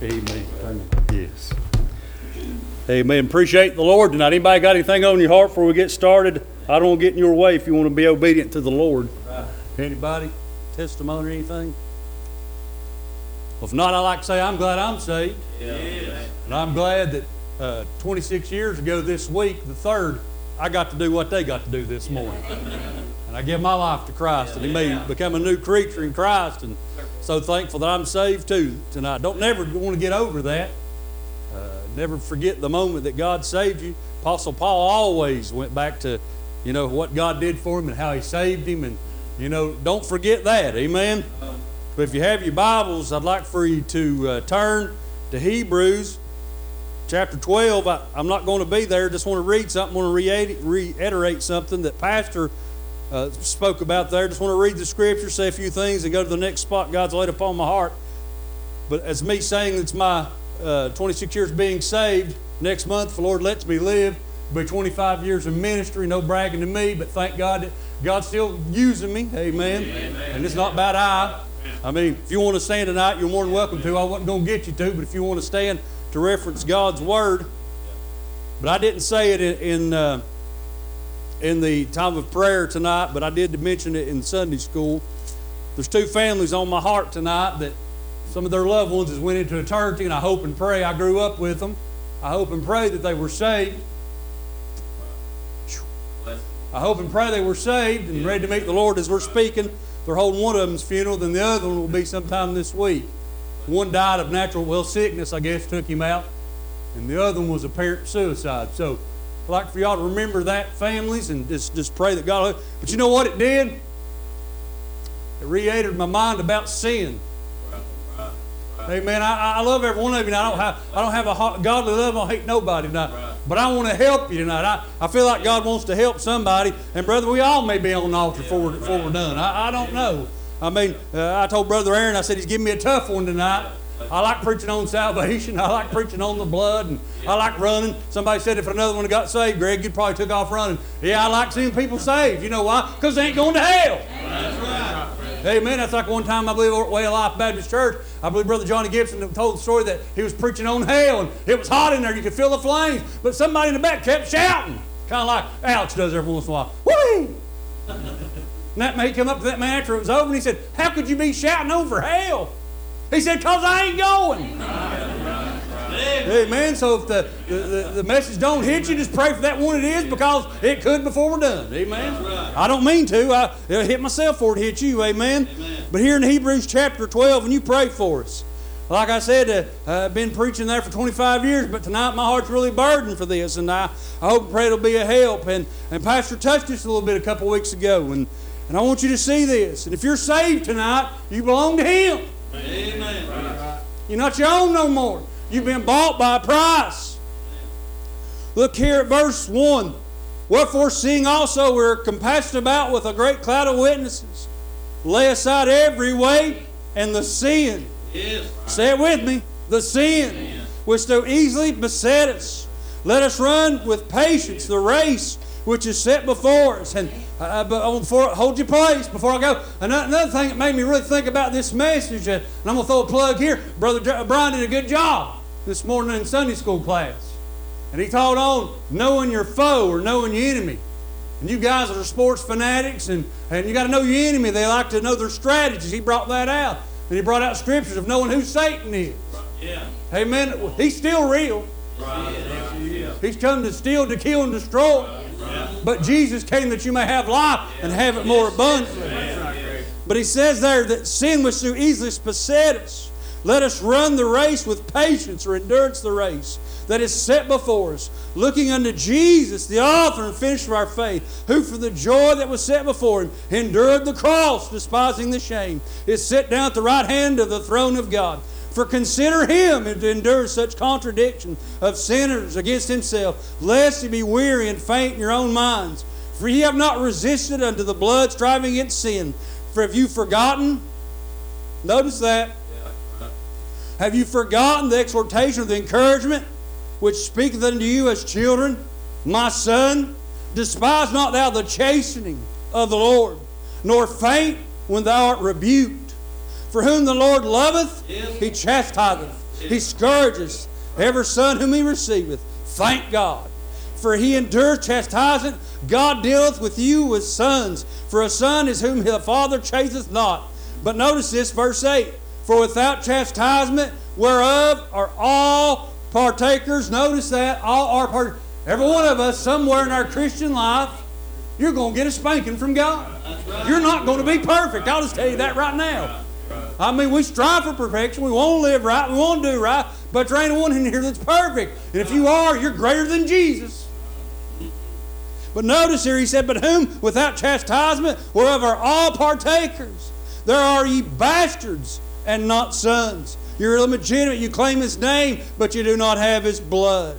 Amen. Amen. Yes. Amen. Appreciate the Lord tonight. Anybody got anything on your heart before we get started? I don't want to get in your way if you want to be obedient to the Lord. Right. Anybody? Testimony or anything? If not, I like to say I'm glad I'm saved. Yes. And I'm glad that 26 years ago this week, the 3rd, I got to do what they got to do this morning. And I give my life to Christ, and He made become a new creature in Christ, and so thankful that I'm saved too tonight. Don't never want to get over that. Never forget the moment that God saved you. Apostle Paul always went back to, you know, what God did for him and how He saved him, and, you know, don't forget that. Amen? But if you have your Bibles, I'd like for you to turn to Hebrews Chapter 12, I'm not going to be there. Just want to read something. I want to reiterate something that Pastor spoke about there. Just want to read the Scripture, say a few things, and go to the next spot God's laid upon my heart. But as me saying it's my 26 years being saved, next month, if the Lord lets me live, it'll be 25 years of ministry. No bragging to me, but thank God that God's still using me. Amen. Amen. And it's not about I mean, if you want to stand tonight, you're more than welcome to. I wasn't going to get you to, but if you want to stand to reference God's Word. But I didn't say it in the time of prayer tonight, but I did mention it in Sunday school. There's two families on my heart tonight that some of their loved ones has went into eternity, and I hope and pray I grew up with them. I hope and pray that they were saved. I hope and pray they were saved and ready to meet the Lord as we're speaking. They're holding one of them's funeral, then the other one will be sometime this week. One died of natural, sickness, I guess, took him out. And the other one was apparent suicide. So I'd like for y'all to remember that, families, and just pray that God... But you know what it did? It reiterated my mind about sin. Right. Amen. I love every one of you tonight. I don't have a godly love. I don't hate nobody tonight. Right. But I want to help you tonight. I feel like God wants to help somebody. And, brother, we all may be on the altar before we're done. I don't know. I mean, I told Brother Aaron, I said, he's giving me a tough one tonight. I like preaching on salvation. I like preaching on the blood. And I like running. Somebody said if another one got saved, Greg, you'd probably took off running. Yeah, I like seeing people saved. You know why? Because they ain't going to hell. That's right. Amen. That's like one time, I believe, at Way of Life Baptist Church, I believe Brother Johnny Gibson told the story that he was preaching on hell. And it was hot in there. You could feel the flames. But somebody in the back kept shouting. Kind of like Alex does every once in a while. Whee! And that man, he came up to that man after it was over, and he said, how could you be shouting over hell? He said, because I ain't going. Right. Amen. So if the message don't hit you, just pray for that one it is, because it could before we're done. Amen. Right. I don't mean to. It'll hit myself before it hit you. Amen. Amen. But here in Hebrews chapter 12, and you pray for us. Like I said, I've been preaching there for 25 years, but tonight my heart's really burdened for this, and I hope and pray it'll be a help. And Pastor touched us a little bit a couple weeks ago, and I want you to see this. And if you're saved tonight, you belong to Him. Amen. Right. You're not your own no more. You've been bought by a price. Amen. Look here at verse 1. Wherefore, seeing also we're compassed about with a great cloud of witnesses, lay aside every weight and the sin. Yes. Right. Say it with me. The sin, amen, which so easily beset us. Let us run with patience the race which is set before us. And before, hold your place before I go. Another thing that made me really think about this message, and I'm going to throw a plug here. Brother Brian did a good job this morning in Sunday school class. And he taught on knowing your foe or knowing your enemy. And you guys that are sports fanatics, and you got to know your enemy. They like to know their strategies. He brought that out. And he brought out scriptures of knowing who Satan is. Yeah. Amen. He's still real. Right. He's come to steal, to kill, and destroy. But Jesus came that you may have life and have it more abundantly. But he says there that sin which so easily beset us, let us run the race with patience or endurance the race that is set before us, looking unto Jesus, the author and finisher of our faith, who for the joy that was set before him endured the cross, despising the shame, is set down at the right hand of the throne of God. For consider him to endure such contradiction of sinners against himself, lest ye be weary and faint in your own minds. For ye have not resisted unto the blood, striving against sin. For have you forgotten? Notice that. Have you forgotten the exhortation of the encouragement which speaketh unto you as children? My son, despise not thou the chastening of the Lord, nor faint when thou art rebuked. For whom the Lord loveth, He chastiseth. He scourgeth every son whom He receiveth. Thank God. For He endureth chastisement. God dealeth with you as sons. For a son is whom the Father chaseth not. But notice this, verse 8. For without chastisement, whereof are all partakers. Notice that. All are partakers. Every one of us, somewhere in our Christian life, you're going to get a spanking from God. You're not going to be perfect. I'll just tell you that right now. I mean, we strive for perfection. We want to live right. We want to do right. But there ain't one in here that's perfect. And if you are, you're greater than Jesus. But notice here, he said, but whom without chastisement, whereof are all partakers. There are ye bastards and not sons. You're illegitimate. You claim His name, but you do not have His blood.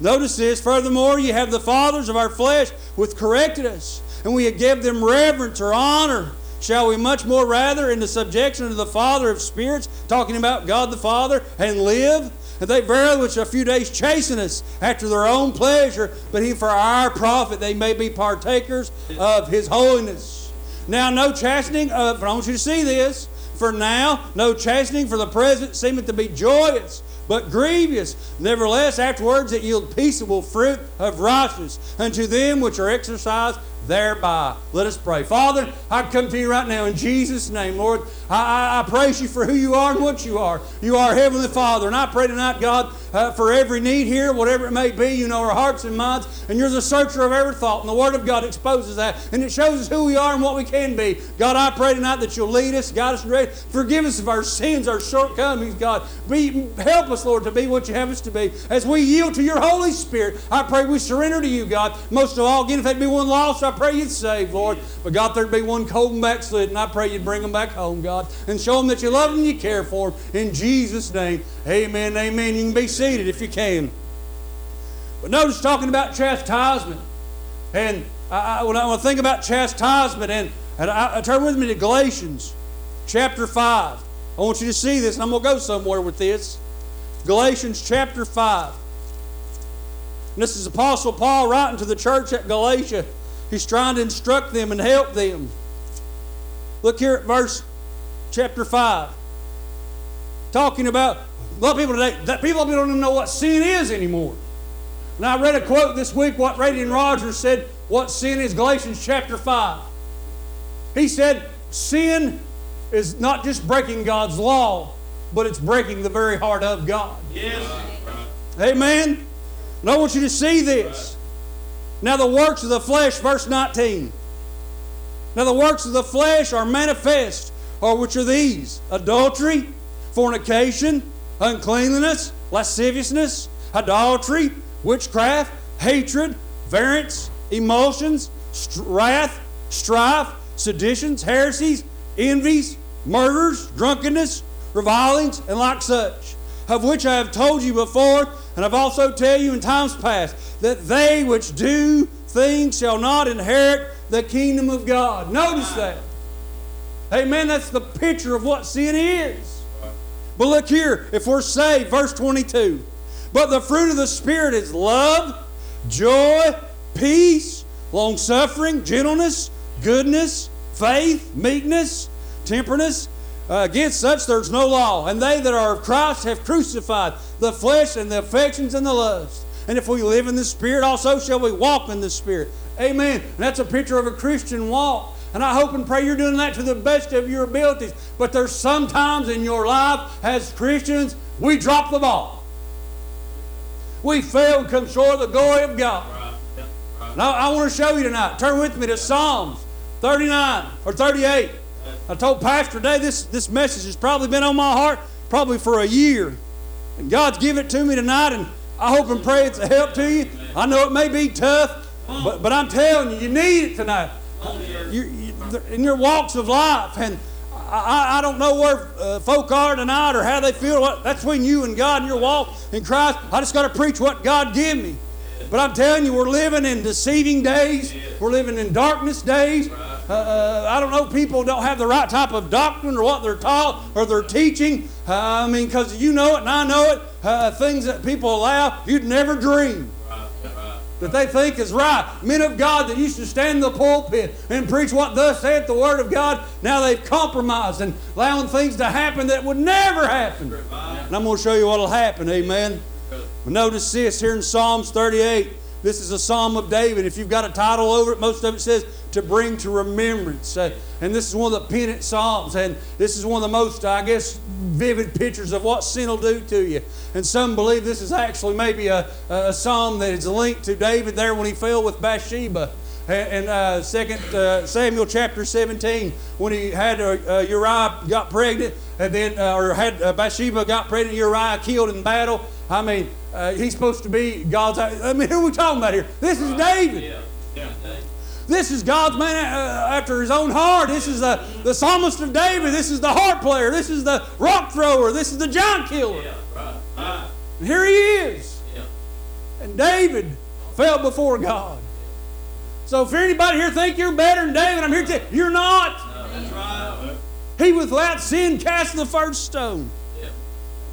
Notice this. Furthermore, you have the fathers of our flesh which corrected us, and we give them reverence or honor. Shall we much more rather in the subjection of the Father of spirits, talking about God the Father, and live? And they verily which a few days chasten us after their own pleasure, but He for our profit, they may be partakers of His holiness. Now no chastening, I want you to see this, for now no chastening for the present seemeth to be joyous, but grievous. Nevertheless, afterwards it yield peaceable fruit of righteousness unto them which are exercised thereby. Let us pray. Father, I come to you right now in Jesus' name, Lord. I praise you for who you are and what you are. You are Heavenly Father. And I pray tonight, God, for every need here, whatever it may be, you know our hearts and minds, and you're the searcher of every thought. And the Word of God exposes that, and it shows us who we are and what we can be. God, I pray tonight that you'll lead us, guide us, and direct us. Forgive us of our sins, our shortcomings, God. Help us, Lord, to be what you have us to be. As we yield to your Holy Spirit, I pray we surrender to you, God. Most of all, again, if there'd be one lost, I pray you'd save, Lord. But God, there'd be one cold and backslid, and I pray you'd bring them back home, God, and show them that you love them and you care for them. In Jesus' name, amen, amen. You can be seated if you can. But notice talking about chastisement. And when I think about chastisement, and I turn with me to Galatians chapter 5. I want you to see this, and I'm going to go somewhere with this. Galatians chapter 5. And this is Apostle Paul writing to the church at Galatia. He's trying to instruct them and help them. Look here at verse chapter 5. Talking about, a lot of people today, people don't even know what sin is anymore. And I read a quote this week, what Radian Rogers said, what sin is, Galatians chapter 5. He said, sin is not just breaking God's law, but it's breaking the very heart of God. Yes. Amen? And I want you to see this. Now the works of the flesh, verse 19. Now the works of the flesh are manifest, or which are these: adultery, fornication, uncleanliness, lasciviousness, adultery, witchcraft, hatred, variance, emulsions, wrath, strife, seditions, heresies, envies, murders, drunkenness, revilings, and like such, of which I have told you before, and I've also tell you in times past, that they which do things shall not inherit the kingdom of God. Notice that. Amen. That's the picture of what sin is. But look here, if we're saved, verse 22. But the fruit of the Spirit is love, joy, peace, long-suffering, gentleness, goodness, faith, meekness, temperance. Against such there's no law. And they that are of Christ have crucified the flesh and the affections and the lusts. And if we live in the Spirit, also shall we walk in the Spirit. Amen. And that's a picture of a Christian walk. And I hope and pray you're doing that to the best of your abilities. But there's sometimes in your life as Christians, we drop the ball. We fail and come short of the glory of God. And I want to show you tonight. Turn with me to Psalms 39 or 38. I told Pastor today this message has probably been on my heart probably for a year. And God's given it to me tonight, and I hope and pray it's a help to you. I know it may be tough, but I'm telling you, you need it tonight. You, in your walks of life. And I don't know where folk are tonight or how they feel. That's between you and God and your walk in Christ. I just got to preach what God give me. But I'm telling you, we're living in deceiving days. We're living in darkness days. I don't know, people don't have the right type of doctrine or what they're taught or they're teaching. I mean, because you know it and I know it. Things that people allow, you'd never dream. that they think is right. Men of God that used to stand in the pulpit and preach what thus saith the Word of God, now they've compromised and allowing things to happen that would never happen. And I'm going to show you what will happen, amen. Notice this here in Psalms 38. This is a Psalm of David. If you've got a title over it, most of it says, to bring to remembrance. And this is one of the penitent Psalms. And this is one of the most, I guess, vivid pictures of what sin will do to you. And some believe this is actually maybe a Psalm that is linked to David there when he fell with Bathsheba. And 2 Samuel chapter 17, when he had Uriah got pregnant, and then Bathsheba got pregnant, Uriah killed in battle. I mean, he's supposed to be God's... I mean, who are we talking about here? This is David. Yeah. Yeah. This is God's man after his own heart. This is the psalmist of David. This is the harp player. This is the rock thrower. This is the giant killer. Yeah. Right. Right. And here he is. Yeah. And David fell before God. So if anybody here think you're better than David, I'm here to tell you, you're not. No, that's right. He without sin cast the first stone. Yeah.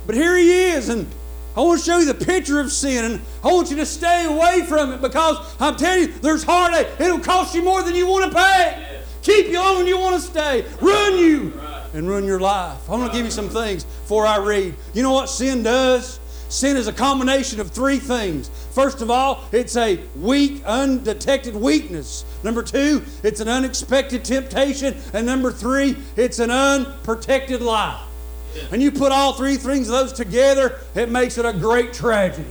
But here he is, and I want to show you the picture of sin, and I want you to stay away from it, because I'm telling you, there's heartache. It'll cost you more than you want to pay. Yeah. Keep you on when you want to stay. Ruin you and ruin your life. I'm going to give you some things before I read. You know what sin does? Sin is a combination of three things. First of all, it's a weak, undetected weakness. Number two, it's an unexpected temptation. And number three, it's an unprotected lie. And you put all three things of those together, it makes it a great tragedy.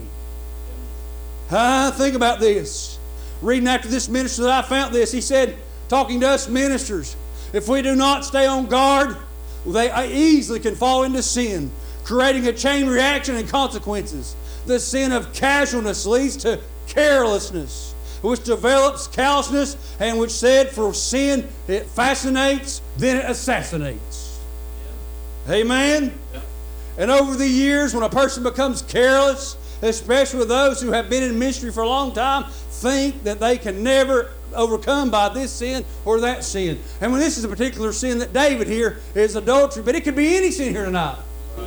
Think about this. Reading after this minister that I found this, he said, talking to us ministers, if we do not stay on guard, they easily can fall into sin, creating a chain reaction and consequences. The sin of casualness leads to carelessness, which develops callousness, and which said for sin, it fascinates, then it assassinates. Amen? Yeah. And over the years, when a person becomes careless, especially with those who have been in ministry for a long time, think that they can never overcome by this sin or that sin. And when this is a particular sin that David here is adultery, but it could be any sin here tonight. Right.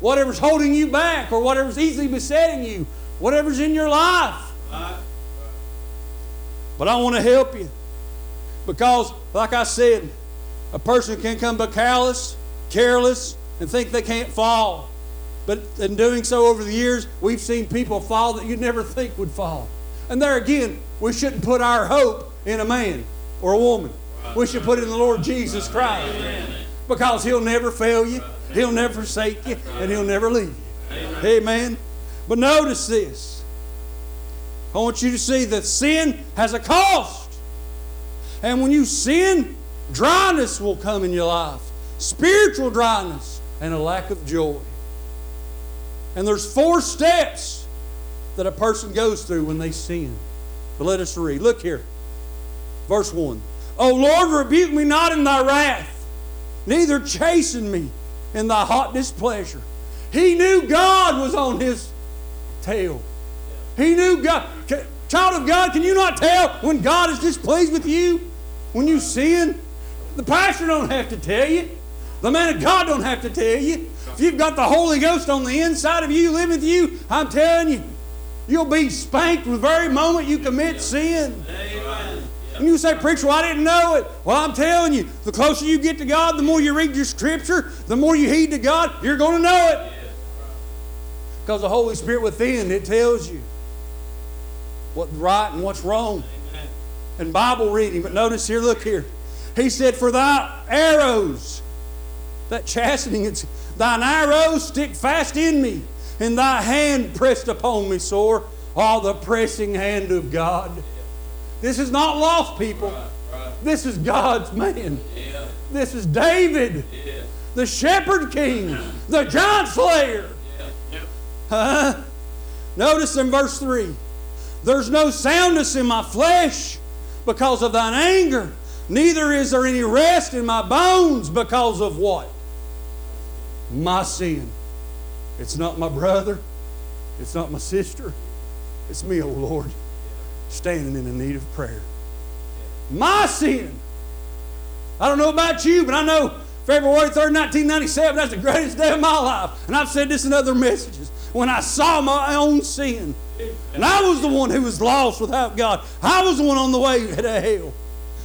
Whatever's holding you back, or whatever's easily besetting you, whatever's in your life. Right. But I want to help you, because, like I said, a person can come but careless and think they can't fall. But in doing so over the years, we've seen people fall that you'd never think would fall. And there again, we shouldn't put our hope in a man or a woman. We should put it in the Lord Jesus Christ. Amen. Because He'll never fail you, He'll never forsake you, and He'll never leave you. Amen. Amen. But notice this. I want you to see that sin has a cost. And when you sin, dryness will come in your life. Spiritual dryness and a lack of joy. And there's 4 steps that a person goes through when they sin. But let us read. Look here. Verse 1. O Lord, rebuke me not in thy wrath, neither chasten me in thy hot displeasure. He knew God was on his tail. He knew God. Child of God, can you not tell when God is displeased with you? When you sin? The pastor don't have to tell you. The man of God don't have to tell you. If you've got the Holy Ghost on the inside of you, living with you, I'm telling you, you'll be spanked the very moment you commit sin. Amen. And you say, preacher, well, I didn't know it. Well, I'm telling you, the closer you get to God, the more you read your Scripture, the more you heed to God, you're going to know it. Because the Holy Spirit within, it tells you what's right and what's wrong. And Bible reading. But notice here, look here. He said, for thy arrows, that chastening, it's thine arrows stick fast in me, and thy hand pressed upon me sore. Oh, the pressing hand of God. Yeah. This is not lost people. Right. This is God's man. Yeah. This is David, yeah. The shepherd king, the giant slayer. Yeah. Yeah. Notice in verse 3, there's no soundness in my flesh because of thine anger. Neither is there any rest in my bones because of what? My sin. It's not my brother. It's not my sister. It's me, O Lord, standing in the need of prayer. My sin. I don't know about you, but I know February 3rd, 1997, that's the greatest day of my life. And I've said this in other messages. when I saw my own sin. And I was the one who was lost without God. I was the one on the way to hell.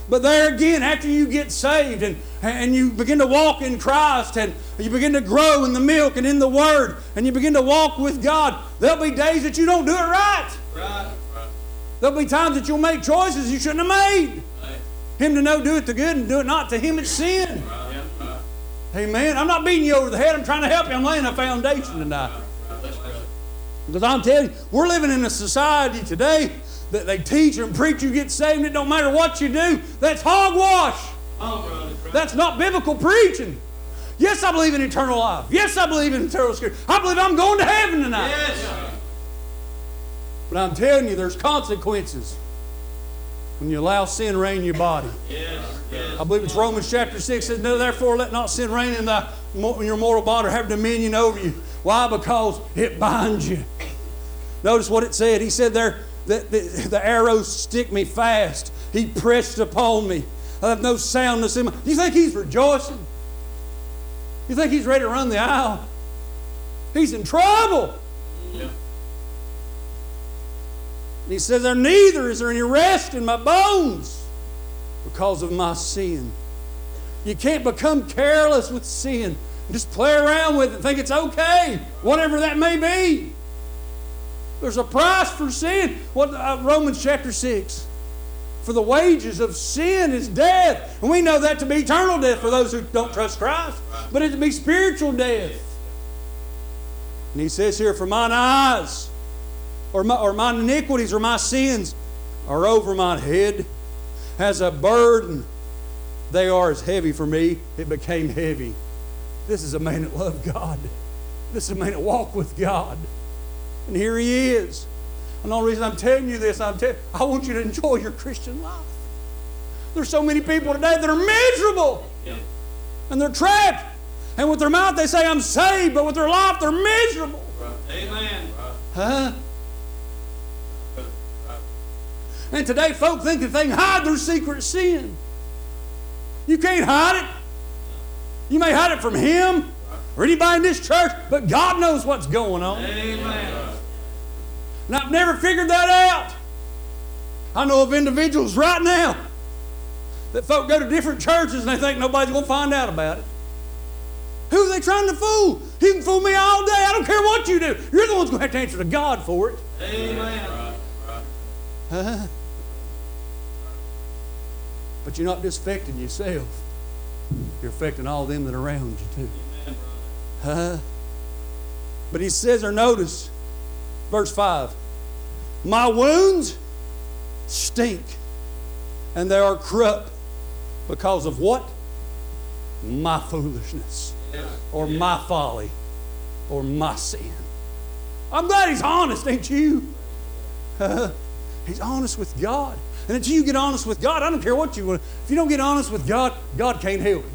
But there again, after you get saved and you begin to walk in Christ and you begin to grow in the milk and in the Word and you begin to walk with God, there'll be days that you don't do it right. Right. There'll be times that you'll make choices you shouldn't have made. Right. Him to know doeth the good and do it not to him, it's sin. Right. Right. Amen. I'm not beating you over the head. I'm trying to help you. I'm laying a foundation tonight. Because I'm telling you, we're living in a society today that they teach and preach you get saved and it don't matter what you do. That's hogwash. That's not biblical preaching. Yes, I believe in eternal life. Yes, I believe in eternal security. I believe I'm going to heaven tonight. Yes. But I'm telling you, there's consequences when you allow sin reign your body. Yes. I believe it's Romans chapter 6 says, "No, therefore let not sin reign in your mortal body or have dominion over you." Why? Because it binds you. Notice what it said. He said there, the arrows stick me fast. He pressed upon me. I have no soundness in my... Do you think he's rejoicing? You think he's ready to run the aisle? He's in trouble. Yeah. And he says, "There neither is there any rest in my bones because of my sin." You can't become careless with sin. Just play around with it. Think it's okay, whatever that may be. There's a price for sin. Romans chapter 6. For the wages of sin is death. And we know that to be eternal death for those who don't trust Christ. But it to be spiritual death. And he says here, "For mine eyes, or mine iniquities, or my sins, are over mine head. As a burden, they are as heavy for me. It became heavy." This is a man that loved God. This is a man that walked with God. And here he is. And the only reason I'm telling you this, I want you to enjoy your Christian life. There's so many people today that are miserable. Yeah. And they're trapped. And with their mouth they say, "I'm saved," but with their life they're miserable. Right. Amen. Huh? Right. And today folk think that they can hide their secret sin. You can't hide it. You may hide it from him or anybody in this church, but God knows what's going on. Amen. And I've never figured that out. I know of individuals right now that folk go to different churches and they think nobody's going to find out about it. Who are they trying to fool? You can fool me all day. I don't care what you do. You're the ones going to have to answer to God for it. Amen. But you're not just affecting yourself. You're affecting all them that are around you too. Amen, brother. But he says, or notice, verse 5, "My wounds stink, and they are corrupt because of" what? "My foolishness," or my folly, or my sin. I'm glad he's honest, ain't you? He's honest with God. And until you get honest with God, I don't care what you want. If you don't get honest with God, God can't help you.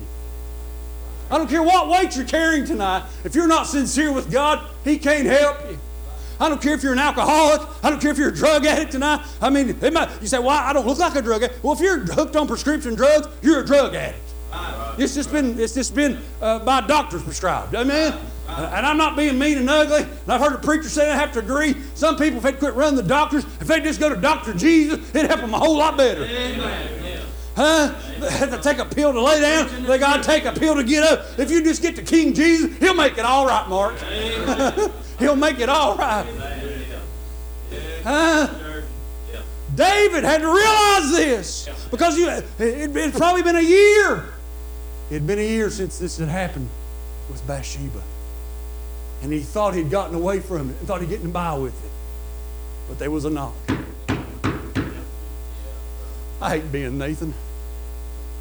I don't care what weight you're carrying tonight. If you're not sincere with God, He can't help you. I don't care if you're an alcoholic. I don't care if you're a drug addict tonight. I mean, you say, "Well, I don't look like a drug addict." Well, if you're hooked on prescription drugs, you're a drug addict. It's just been by doctors prescribed. Amen? And I'm not being mean and ugly. And I've heard a preacher say, I have to agree. Some people, if they'd quit running the doctors, if they'd just go to Dr. Jesus, it'd help them a whole lot better. Amen. Huh? They have to take a pill to lay down. They got to take a pill to get up. If you just get to King Jesus, He'll make it all right, Mark. He'll make it all right. David had to realize this because it's probably been a year. It'd been a year since this had happened with Bathsheba. And he thought he'd gotten away from it and thought he'd gotten by with it. But there was a knock. I hate being Nathan.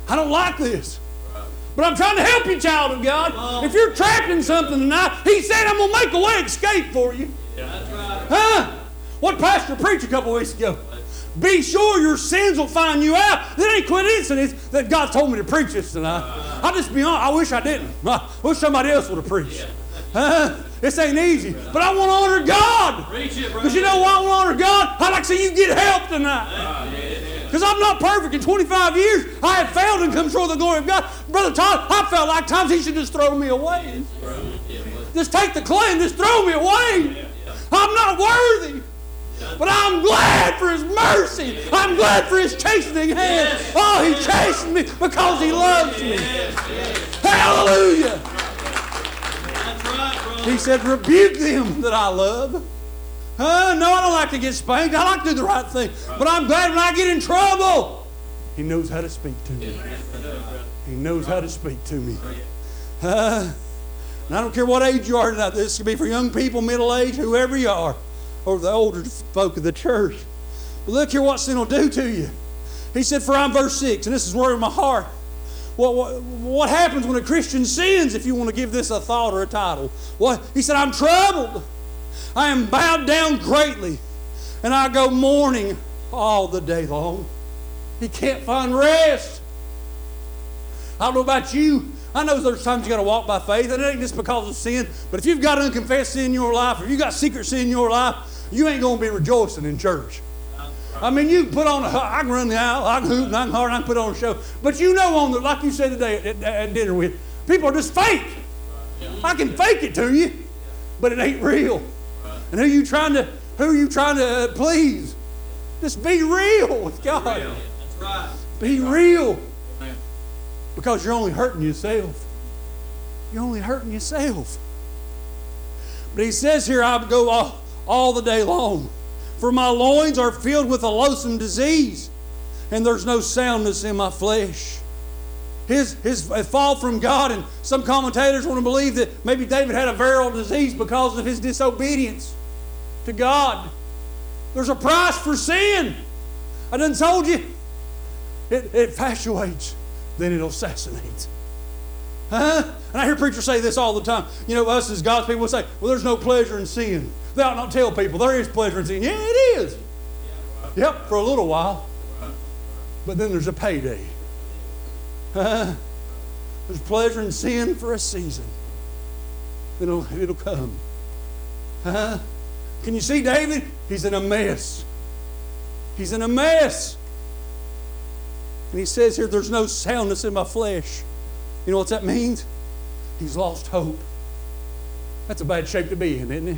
I don't like this. But I'm trying to help you, child of God. If you're trapped in something tonight, He said, "I'm going to make a way of escape for you." Huh? What pastor preached a couple weeks ago? Be sure your sins will find you out. It ain't coincidence that God told me to preach this tonight. I'll just be honest. I wish I didn't. I wish somebody else would have preached. This ain't easy. But I want to honor God. Because you know why I want to honor God? I'd like to see you get help tonight. Because I'm not perfect. In 25 years, I have failed and come short of the glory of God. Brother Todd, I felt like times He should just throw me away. Just take the clay and just throw me away. I'm not worthy. But I'm glad for His mercy. I'm glad for His chastening hand. Oh, He chastened me because He loves me. Hallelujah. He said, rebuke them that I love. No, I don't like to get spanked. I like to do the right thing. But I'm glad when I get in trouble, He knows how to speak to me. He knows how to speak to me. And I don't care what age you are tonight. This could be for young people, middle age, whoever you are, or the older folk of the church. But look here what sin will do to you. He said, for I'm verse 6, and this is word in my heart. What happens when a Christian sins, if you want to give this a thought or a title? What? He said, I'm troubled. I am bowed down greatly, and I go mourning all the day long. He can't find rest. I don't know about you. I know there's times you got to walk by faith, and it ain't just because of sin. But if you've got unconfessed sin in your life, or you got secret sin in your life, you ain't going to be rejoicing in church. I mean, you can put on I can run the aisle, I can hoop, and I can holler, I can put on a show. But you know, on the, like you said today at dinner with, people are just fake. I can fake it to you, but it ain't real. And who are you trying to please? Just be real with God. That's right. Be real. Because you're only hurting yourself. You're only hurting yourself. But he says here, I go all the day long. For my loins are filled with a loathsome disease, and there's no soundness in my flesh. His fall from God, and some commentators want to believe that maybe David had a viral disease because of his disobedience to God. There's a price for sin. I done told you. It fluctuates. Then it'll assassinate. And I hear preachers say this all the time. You know, us as God's people will say, well, there's no pleasure in sin. They ought not tell people there is pleasure in sin. Yeah, it is. Yep, for a little while. But then there's a payday. There's pleasure in sin for a season. Then it'll come. Can you see David? He's in a mess. He's in a mess. And he says here, there's no soundness in my flesh. You know what that means? He's lost hope. That's a bad shape to be in, isn't it?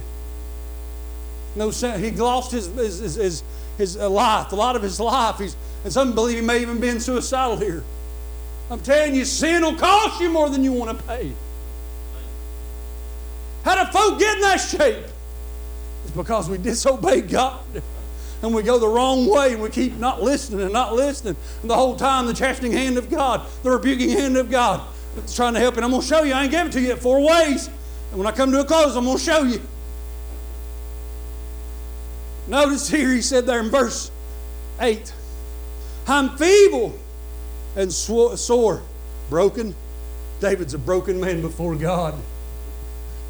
No sound. He lost his life, a lot of his life. And some believe he may even been suicidal here. I'm telling you, sin will cost you more than you want to pay. How do folk get in that shape? It's because we disobey God. And we go the wrong way, and we keep not listening and not listening. And the whole time, the chastening hand of God, the rebuking hand of God, it's trying to help. And I'm going to show you. I ain't gave it to you yet 4 ways. And when I come to a close, I'm going to show you. Notice here, he said there in verse 8, I'm feeble and sore, broken. David's a broken man before God.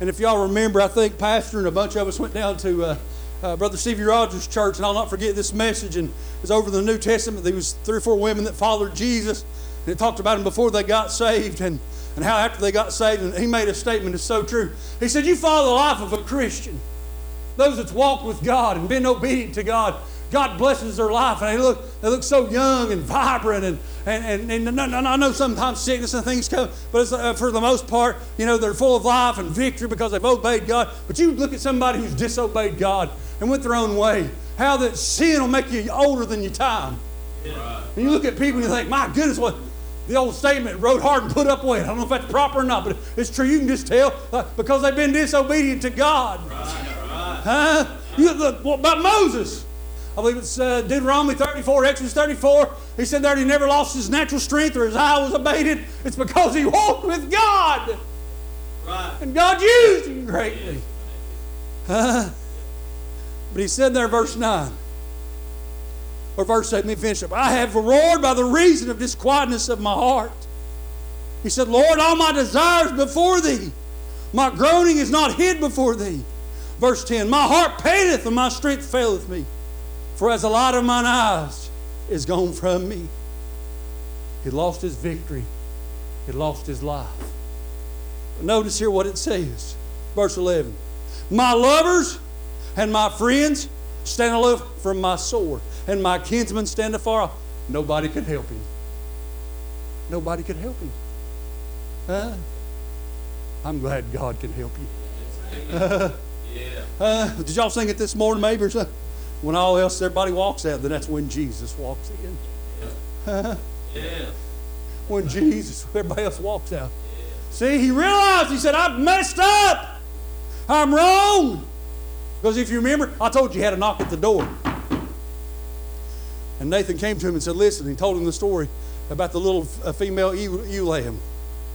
And if y'all remember, I think Pastor and a bunch of us went down to... Brother Stevie Rogers' church, and I'll not forget this message. And it's over in the New Testament. There was 3 or 4 women that followed Jesus, and it talked about them before they got saved and how after they got saved. And he made a statement that's so true. He said, you follow the life of a Christian, those that's walked with God and been obedient to God. God blesses their life, and they look so young and vibrant, and I know sometimes sickness and things come, but it's, for the most part, you know, they're full of life and victory because they've obeyed God. But you look at somebody who's disobeyed God and went their own way, how that sin will make you older than your time. Yeah. And you look at people and you think, my goodness, what the old statement, rode hard and put up with. I don't know if that's proper or not, but it's true. You can just tell because they've been disobedient to God. Right, right. Huh? You look, what about Moses? I believe it's Deuteronomy 34, Exodus 34. He said that he never lost his natural strength or his eye was abated. It's because he walked with God. Right. And God used him greatly. But he said there, verse 9, or verse 8, let me finish up. I have roared by the reason of this quietness of my heart. He said, Lord, all my desires before thee. My groaning is not hid before thee. Verse 10, my heart paineth and my strength faileth me. For as the light of mine eyes is gone from me. He lost his victory. He lost his life. But notice here what it says. Verse 11, my lovers and my friends stand aloof from my sword, and my kinsmen stand afar off. Nobody could help him. Nobody could help him. I'm glad God can help you. Yeah. Did y'all sing it this morning, maybe, or something? When all else, everybody walks out, then that's when Jesus walks in. Yeah. Yeah. When Jesus, everybody else walks out. Yeah. See, he realized, he said, I've messed up. I'm wrong. Because if you remember, I told you he had a knock at the door. And Nathan came to him and said, listen, he told him the story about the little female ewe lamb.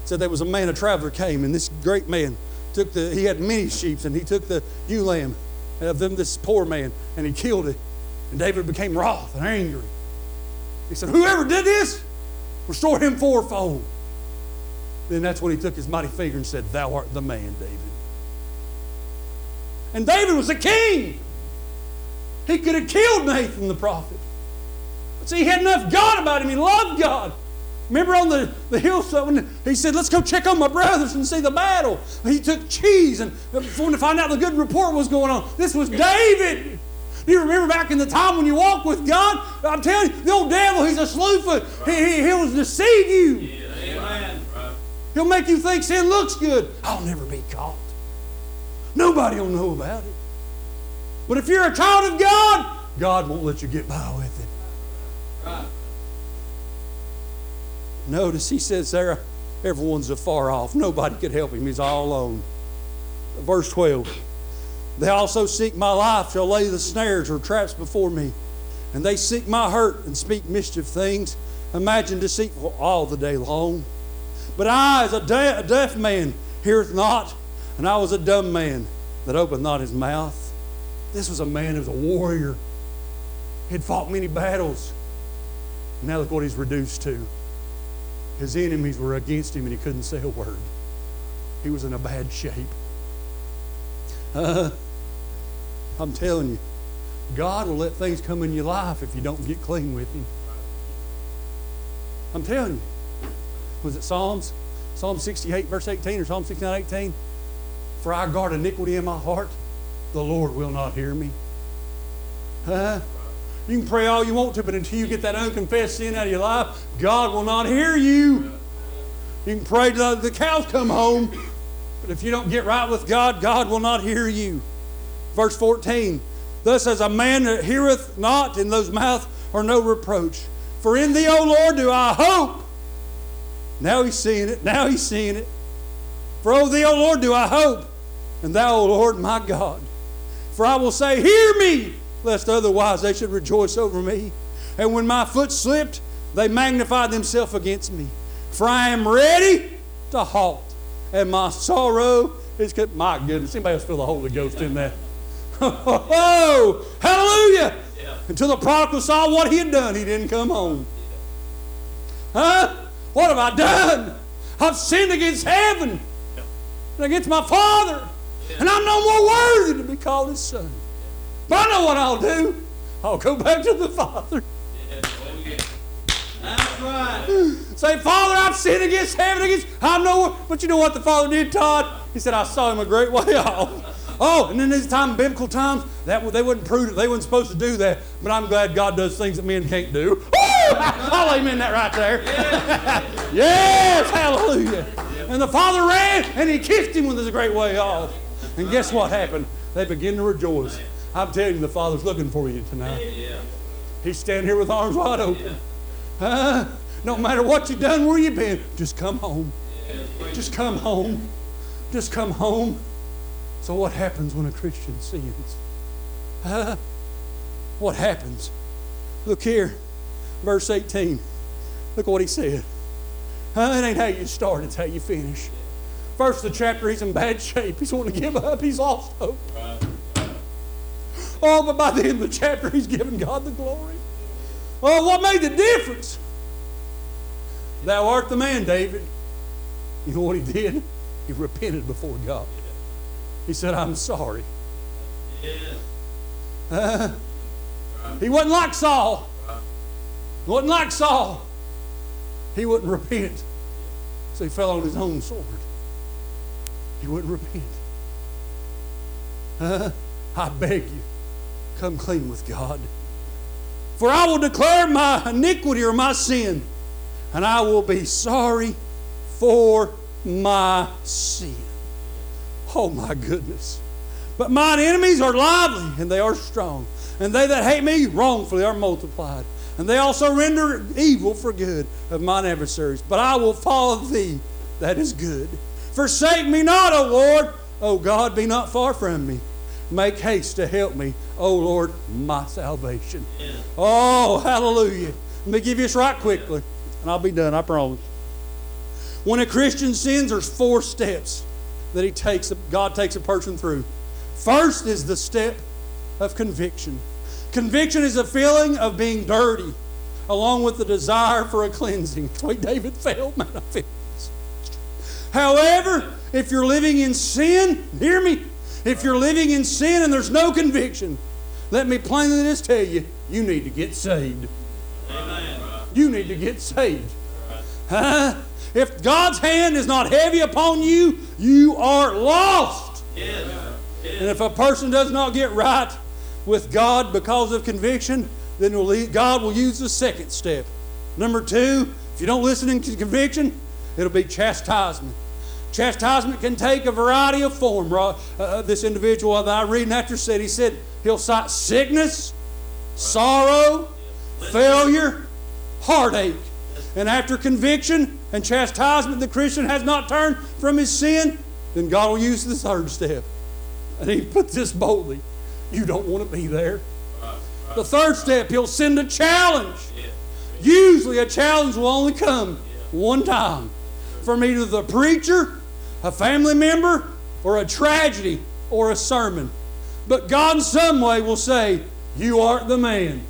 Said there was a man, a traveler came, and this great man took he had many sheep, and he took the ewe lamb of them, this poor man, and he killed it. And David became wroth and angry. He said, whoever did this, restore him fourfold. Then that's when he took his mighty finger and said, thou art the man, David. And David was a king. He could have killed Nathan the prophet. But see, he had enough God about him. He loved God. Remember on the hillside when he said, let's go check on my brothers and see the battle. He took cheese and wanted to find out the good report was going on. This was David. Do you remember back in the time when you walked with God? I'm telling you, the old devil, he's a slewfoot. Right. He'll deceive you. Yeah, amen. Right. He'll make you think sin looks good. I'll never be caught. Nobody will know about it. But if you're a child of God, God won't let you get by with it. Right. Notice he says there, everyone's afar off. Nobody could help him. He's all alone. Verse 12. They also seek my life, shall lay the snares or traps before me. And they seek my hurt and speak mischief things, imagine deceitful all the day long. But I, as a deaf man, heareth not, and I was a dumb man that opened not his mouth. This was a man who was a warrior. He had fought many battles. And now look what he's reduced to. His enemies were against him, and he couldn't say a word. He was in a bad shape. I'm telling you, God will let things come in your life if you don't get clean with him. I'm telling you. Was it Psalms? Psalm 68 verse 18 or Psalm 69 18? For I guard iniquity in my heart, the Lord will not hear me. You can pray all you want to, but until you get that unconfessed sin out of your life, God will not hear you. You can pray till the cows come home. But if you don't get right with God, God will not hear you. Verse 14, thus as a man that heareth not, in those mouth are no reproach. For in thee, O Lord, do I hope. Now he's seeing it. Now he's seeing it. For O thee, O Lord, do I hope. And thou, O Lord, my God. For I will say, hear me, lest otherwise they should rejoice over me. And when my foot slipped, they magnified themselves against me. For I am ready to halt. And my sorrow is, my goodness, anybody else feel the Holy Ghost in that? Oh, hallelujah! Yeah. Until the prodigal saw what he had done, he didn't come home. Yeah. Huh? What have I done? I've sinned against heaven and against my Father, and I'm no more worthy to be called his son. But I know what I'll do. I'll go back to the Father. That's right. Say, Father, I've sinned against heaven, I know. But you know what the Father did, Todd? He said, I saw him a great way off. Oh, and in these time, biblical times, they wouldn't prove it. They weren't supposed to do that. But I'm glad God does things that men can't do. Woo! I'll amen that right there. Yes, yes, hallelujah. And the Father ran, and he kissed him when there's a great way off. And guess what happened? They begin to rejoice. I'm telling you, the Father's looking for you tonight. He's standing here with arms wide open. No matter what you've done, where you've been, just come home. Just come home. Just come home. So what happens when a Christian sins? What happens? Look here, verse 18. Look what he said. It ain't how you start, it's how you finish. First of the chapter, he's in bad shape. He's wanting to give up. He's lost hope. Oh, but by the end of the chapter, he's giving God the glory. Oh, what made the difference? Thou art the man, David. You know what he did? He repented before God. He said, I'm sorry. He wasn't like Saul. Wasn't like Saul. He wouldn't repent. So he fell on his own sword. He wouldn't repent. I beg you, come clean with God. For I will declare my iniquity or my sin, and I will be sorry for my sin. Oh my goodness. But mine enemies are lively, and they are strong. And they that hate me wrongfully are multiplied. And they also render evil for good of mine adversaries. But I will follow thee, that is good. Forsake me not, O Lord. O God, be not far from me. Make haste to help me, O Lord, my salvation. Yeah. Oh, hallelujah. Let me give you this right quickly, and I'll be done, I promise. When a Christian sins, there's four steps that God takes a person through. First is the step of conviction. Conviction is a feeling of being dirty, along with the desire for a cleansing. That's the way David felt, man. I feel this. However, if you're living in sin, hear me, if you're living in sin and there's no conviction, let me plainly just tell you, you need to get saved. Amen. You need to get saved. Huh? If God's hand is not heavy upon you, you are lost. Yes. Yes. And if a person does not get right with God because of conviction, then God will use the second step. Number two, if you don't listen to conviction, it'll be chastisement. Chastisement can take a variety of form. This individual that I read in after said, he said he'll cite sickness, sorrow, failure, heartache. And after conviction and chastisement, the Christian has not turned from his sin, then God will use the third step. And he puts this boldly. You don't want to be there. Right. The third step, he'll send a challenge. Yeah. Usually a challenge will only come one time from either the preacher, a family member, or a tragedy, or a sermon. But God in some way will say, you aren't the man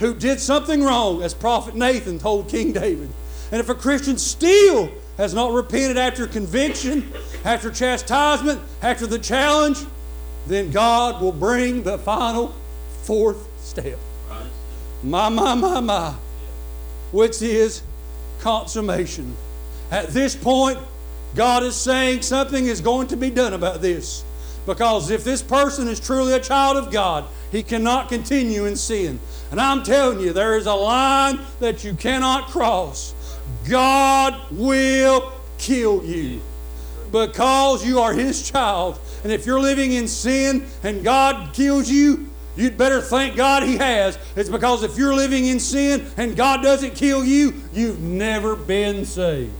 who did something wrong, as Prophet Nathan told King David. And if a Christian still has not repented after conviction, after chastisement, after the challenge, then God will bring the final fourth step. My, which is consummation. At this point, God is saying something is going to be done about this. Because if this person is truly a child of God, he cannot continue in sin. And I'm telling you, there is a line that you cannot cross. God will kill you because you are His child. And if you're living in sin and God kills you, you'd better thank God He has. It's because if you're living in sin and God doesn't kill you, you've never been saved.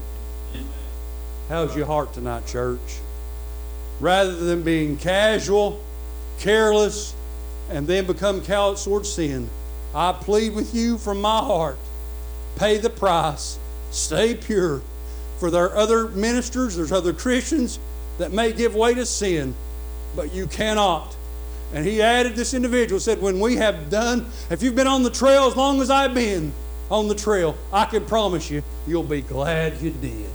How's your heart tonight, church? Rather than being casual, careless, and then become callous towards sin, I plead with you from my heart, pay the price, stay pure. For there are other ministers, there's other Christians that may give way to sin, but you cannot. And he added, this individual said, when we have done, if you've been on the trail as long as I've been on the trail, I can promise you, you'll be glad you did.